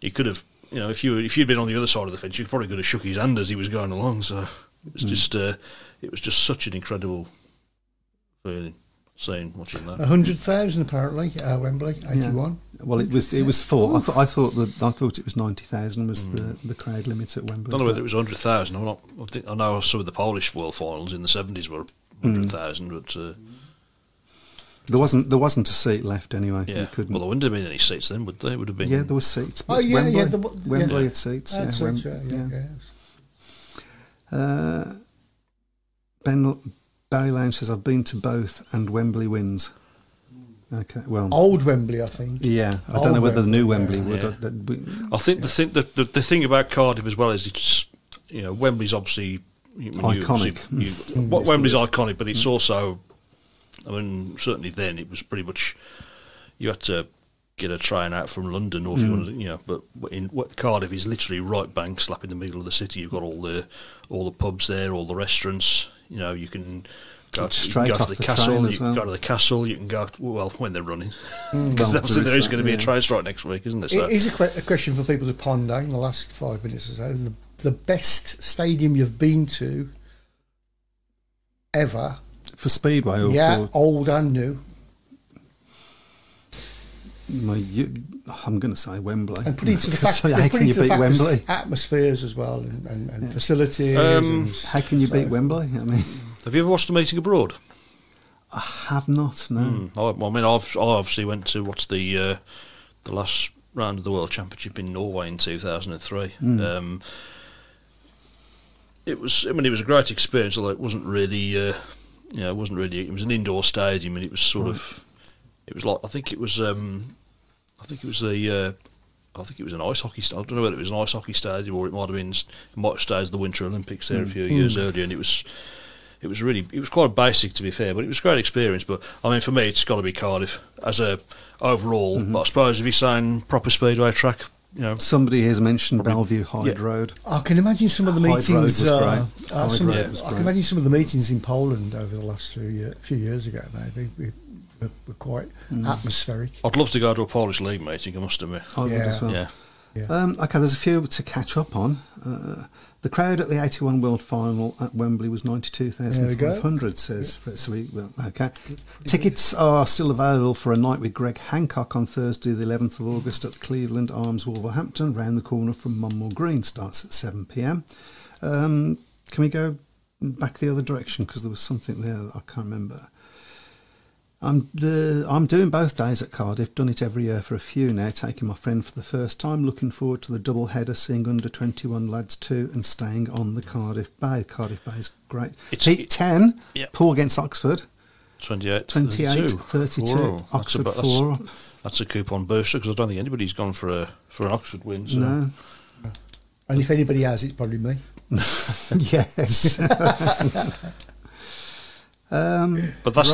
He could have, you know, if you'd been on the other side of the fence, you probably could have shook his hand as he was going along. So it was just such an incredible feeling. Seen watching that. 100,000 apparently at Wembley, 81. Yeah. Well, it was full. I thought it was 90,000 was the crowd limit at Wembley. I don't know whether it was 100,000. I'm not. I know some of the Polish World Finals in the '70s were 100,000, but there wasn't a seat left anyway. Yeah. You couldn't. Well, there wouldn't have been any seats then, would there? Would have been. Yeah, there were seats. But Wembley had seats. Barry Lounge says, I've been to both and Wembley wins. Okay, well, old Wembley, I think. Yeah, I don't know whether the new Wembley would. Yeah. I think the thing about Cardiff as well is it's, you know, Wembley's obviously iconic. Wembley's iconic, but it's also, I mean, certainly then it was pretty much you had to get a train out from London, or if you want to, you know. But in Cardiff is literally right bang slap in the middle of the city. You've got all the pubs there, all the restaurants. You know, you can go to the castle. You can go to the castle. You can go when they're running, because there is going to be a train strike next week, isn't there? So. It is a question for people to ponder in the last 5 minutes or so. The best stadium you've been to ever for Speedway, or for old and new. I'm going to say Wembley. And putting to the fact, how can you beat Wembley? Atmospheres as well, and facilities. How can you beat Wembley? I mean, have you ever watched a meeting abroad? I have not. No. I obviously went to watch the last round of the World Championship in Norway in 2003. It was a great experience. Although it wasn't really, It was an indoor stadium, and it was sort of. It was like I think it was an ice hockey. I don't know whether it was an ice hockey stadium or it might have stayed at the Winter Olympics there a few years earlier. And it was quite basic, to be fair, but it was a great experience. But I mean, for me, it's got to be Cardiff as a overall. But I suppose if you're saying proper Speedway track, you know, somebody has mentioned Bellevue Hyde Road. I can imagine some of the meetings. I can imagine some of the meetings in Poland over the last few years ago, maybe. Were quite atmospheric. I'd love to go to a Polish league meeting, I must admit. I would as well. Yeah. Yeah. OK, there's a few to catch up on. The crowd at the 81 World Final at Wembley was 92,500, says Fritz. Well, OK. Tickets are still available for a night with Greg Hancock on Thursday the 11th of August at the Cleveland Arms, Wolverhampton, round the corner from Munmore Green. Starts at 7pm. Can we go back the other direction? Because there was something there that I can't remember. I'm doing both days at Cardiff, done it every year for a few now, taking my friend for the first time, looking forward to the double header, seeing under-21 lads too, and staying on the Cardiff Bay. Cardiff Bay is great. It's 8-10, Paul against Oxford. 28-32. Whoa, Oxford 4. That's a coupon booster, because I don't think anybody's gone for an Oxford win. So. No. And if anybody has, it's probably me. Yes. But that's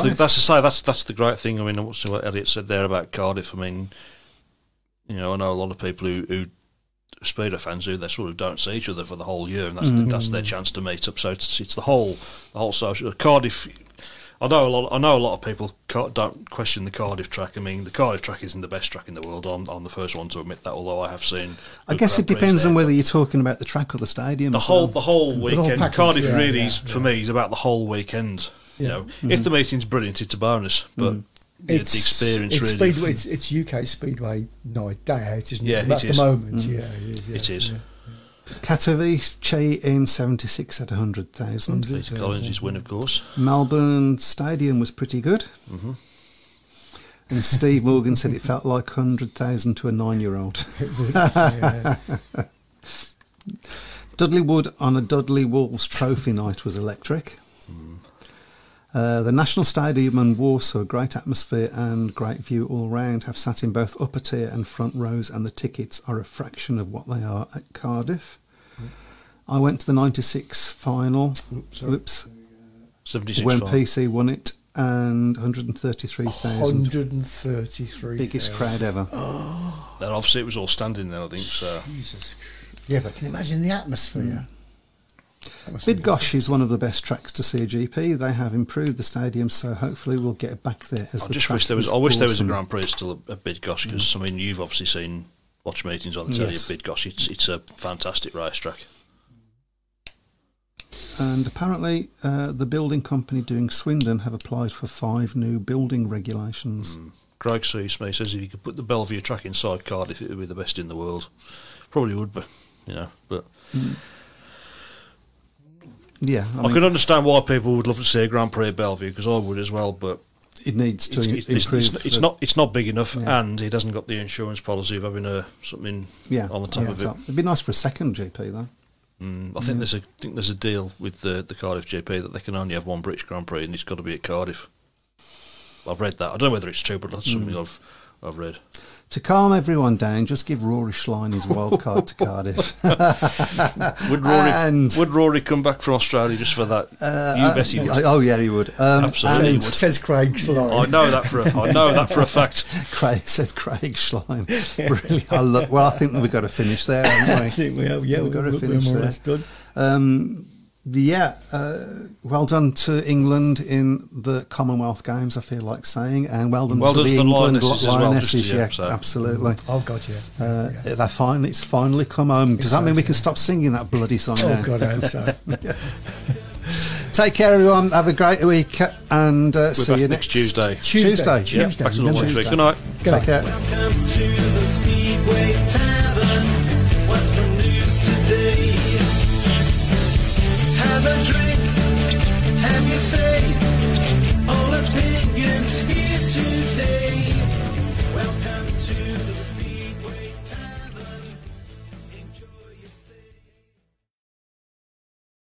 right. That's the great thing. I mean, what Elliot said there about Cardiff. I mean, I know a lot of people who Speedo fans who they sort of don't see each other for the whole year, and that's their chance to meet up. So it's the whole social Cardiff. I know a lot of people don't question the Cardiff track. I mean, the Cardiff track isn't the best track in the world. I'm the first one to admit that. Although I have seen, I guess it depends on whether you're talking about the track or the stadium. The whole weekend. The whole package, Cardiff really is for me is about the whole weekend. You know, if the meeting's brilliant, it's a bonus. But the experience it's really. Speedway, it's UK Speedway night day out, isn't it? At the moment, it is. Yeah. Katowice in 76 at 100,000. Peter Collins' win, of course. Melbourne Stadium was pretty good. Mm-hmm. And Steve Morgan said it felt like 100,000 to a 9-year-old. Dudley Wood on a Dudley Wolves trophy night was electric. The National Stadium and Warsaw, great atmosphere and great view all round. Have sat in both upper tier and front rows, and the tickets are a fraction of what they are at Cardiff. Mm. I went to the 96 final. Oops. 76 when final. PC won it, and 133,000. 133,000. Biggest crowd ever. Then obviously it was all standing there, I think. So. Jesus. Yeah, but can you imagine the atmosphere? Mm. Bydgoszcz is one of the best tracks to see a GP. They have improved the stadium, so hopefully we'll get back there. I wish there was a Grand Prix still at Bydgoszcz, because I mean you've obviously seen watch meetings on the telly at Bydgoszcz. It's a fantastic racetrack. And apparently, the building company doing Swindon have applied for 5 new building regulations. Craig Smith says if you could put the Bellevue track inside Cardiff, it would be the best in the world. Probably would, but but. Mm. Yeah, I mean, can understand why people would love to see a Grand Prix at Bellevue, because I would as well, but it needs to improve. It's not big enough, and it hasn't got the insurance policy of having something on the top of it. It'd be nice for a second GP though. I think there's a deal with the Cardiff GP that they can only have one British Grand Prix, and it's got to be at Cardiff. I've read that. I don't know whether it's true, but that's something I've read. To calm everyone down, just give Rory Schlein his wild card to Cardiff. Would Rory come back from Australia just for that? You bet he would. He would. Absolutely, he would. Says Craig Schlein. I know that for a fact. Craig said Craig Schlein. Really, I think we've got to finish there, haven't we? I think we have. Yeah, we've got to finish there. That's done. Well done to England in the Commonwealth Games, I feel like saying, and well done to the England Lionesses absolutely. Oh God, yeah. It's finally come home. Does that mean we can stop singing that bloody song now? Oh God, I hope so. Take care, everyone. Have a great week, and see you next Tuesday. Back to the next Tuesday. Good night. Take care. Welcome to the Speedway.